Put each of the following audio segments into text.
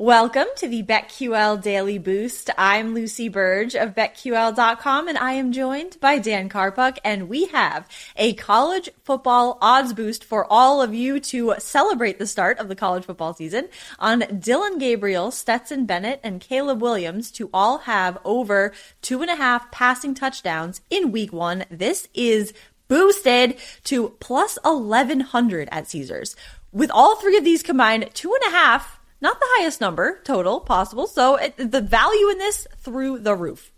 Welcome to the BetQL Daily Boost. I'm Lucy Burge of BetQL.com, and I am joined by Dan Karpuck, and we have a college football odds boost for all of you to celebrate the start of the college football season on Dillon Gabriel, Stetson Bennett, and Caleb Williams to all have over 2.5 passing touchdowns in week one. This is boosted to plus 1,100 at Caesars. With all three of these combined, 2.5, not the highest number total possible, so the value in this through the roof.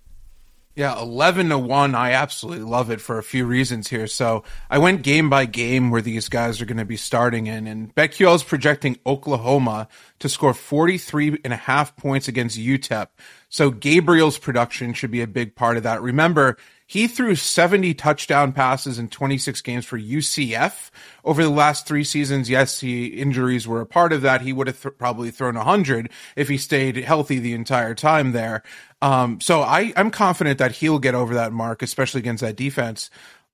Yeah, 11-1. I absolutely love it for a few reasons here. So I went game by game where these guys are going to be starting in, and BetQL is projecting Oklahoma to score 43.5 points against UTEP. So Gabriel's production should be a big part of that. Remember, he threw 70 touchdown passes in 26 games for UCF over the last three seasons. Yes, injuries were a part of that. He would have probably thrown 100 if he stayed healthy the entire time there. So I'm confident that he'll get over that mark, especially against that defense.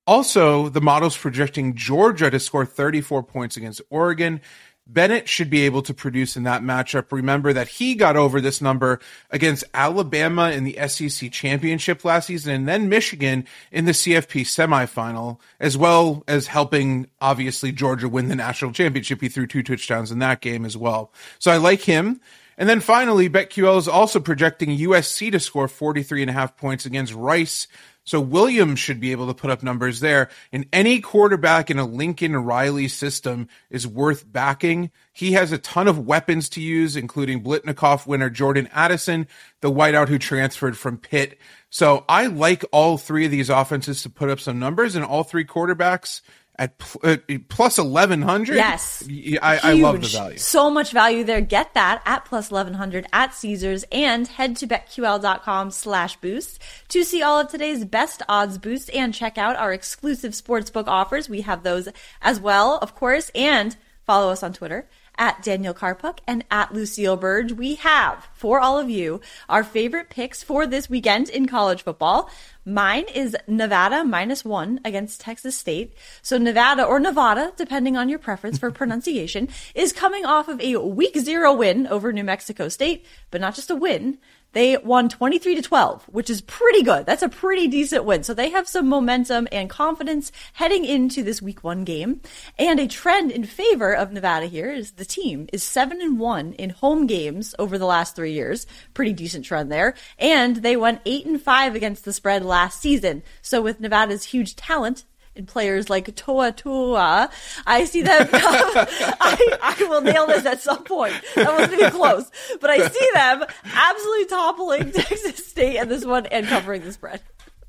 Also, the model's projecting Georgia to score 34 points against Oregon. Bennett should be able to produce in that matchup. Remember that he got over this number against Alabama in the SEC championship last season, and then Michigan in the CFP semifinal, as well as helping, obviously, Georgia win the national championship. He threw 2 touchdowns in that game as well. So I like him. And then finally, BetQL is also projecting USC to score 43.5 points against Rice. So Williams should be able to put up numbers there. And any quarterback in a Lincoln Riley system is worth backing. He has a ton of weapons to use, including Blitnikoff winner Jordan Addison, the wideout who transferred from Pitt. So I like all three of these offenses to put up some numbers, and all three quarterbacks at plus 1,100? Yes. I love the value. So much value there. Get that at plus 1,100 at Caesars, and head to BetQL.com/boost to see all of today's best odds boosts and check out our exclusive sportsbook offers. We have those as well, of course, and follow us on Twitter at Daniel Karpuck and at Lucille Burge. We have, for all of you, our favorite picks for this weekend in college football. Mine is Nevada -1 against Texas State. So Nevada, or Nevada, depending on your preference for pronunciation, is coming off of a week 0 win over New Mexico State, but not just a win. They won 23-12, which is pretty good. That's a pretty decent win. So they have some momentum and confidence heading into this week one game. And a trend in favor of Nevada here is the team is 7-1 in home games over the last 3 years. Pretty decent trend there. And they went 8-5 against the spread last season. So with Nevada's huge talent and players like Tua Tua, I see them come, I will nail this at some point. That wasn't even close. But I see them absolutely toppling Texas State in this one and covering the spread.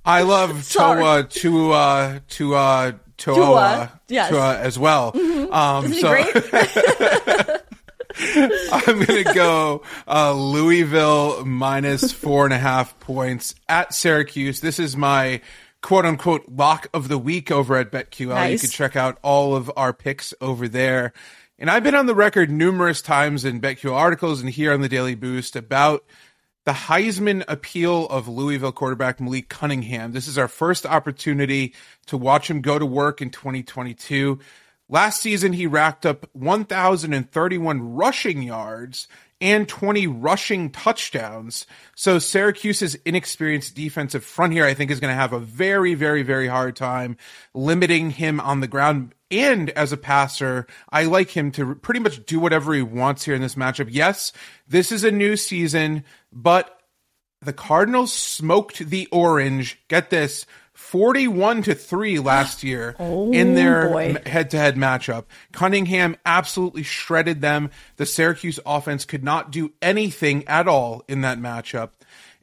I love Tua Tua yes, as well. Mm-hmm. Isn't it great? I'm going to go Louisville -4.5 points at Syracuse. This is my quote-unquote lock of the week over at BetQL. Nice. You can check out all of our picks over there. And I've been on the record numerous times in BetQL articles and here on the Daily Boost about the Heisman appeal of Louisville quarterback Malik Cunningham. This is our first opportunity to watch him go to work in 2022. Last season, he racked up 1,031 rushing yards and 20 rushing touchdowns. So Syracuse's inexperienced defensive front here, I think, is going to have a very, very, very hard time limiting him on the ground. And as a passer, I like him to pretty much do whatever he wants here in this matchup. Yes, this is a new season, but the Cardinals smoked the Orange, get this, 41-3 last year in their head-to-head matchup. Cunningham absolutely shredded them. The Syracuse offense could not do anything at all in that matchup.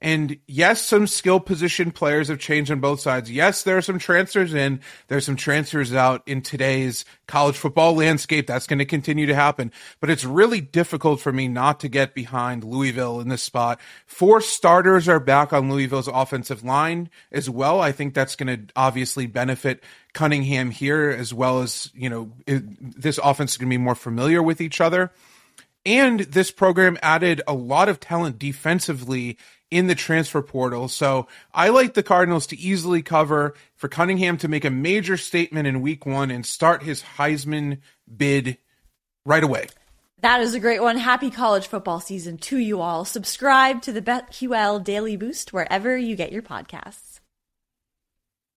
And yes, some skill position players have changed on both sides. Yes, there are some transfers in. There's some transfers out in today's college football landscape. That's going to continue to happen. But it's really difficult for me not to get behind Louisville in this spot. Four starters are back on Louisville's offensive line as well. I think that's going to obviously benefit Cunningham here, as well as, you know, this offense is going to be more familiar with each other. And this program added a lot of talent defensively in the transfer portal. So I like the Cardinals to easily cover, for Cunningham to make a major statement in week one and start his Heisman bid right away. That is a great one. Happy college football season to you all. Subscribe to the BetQL Daily Boost wherever you get your podcasts.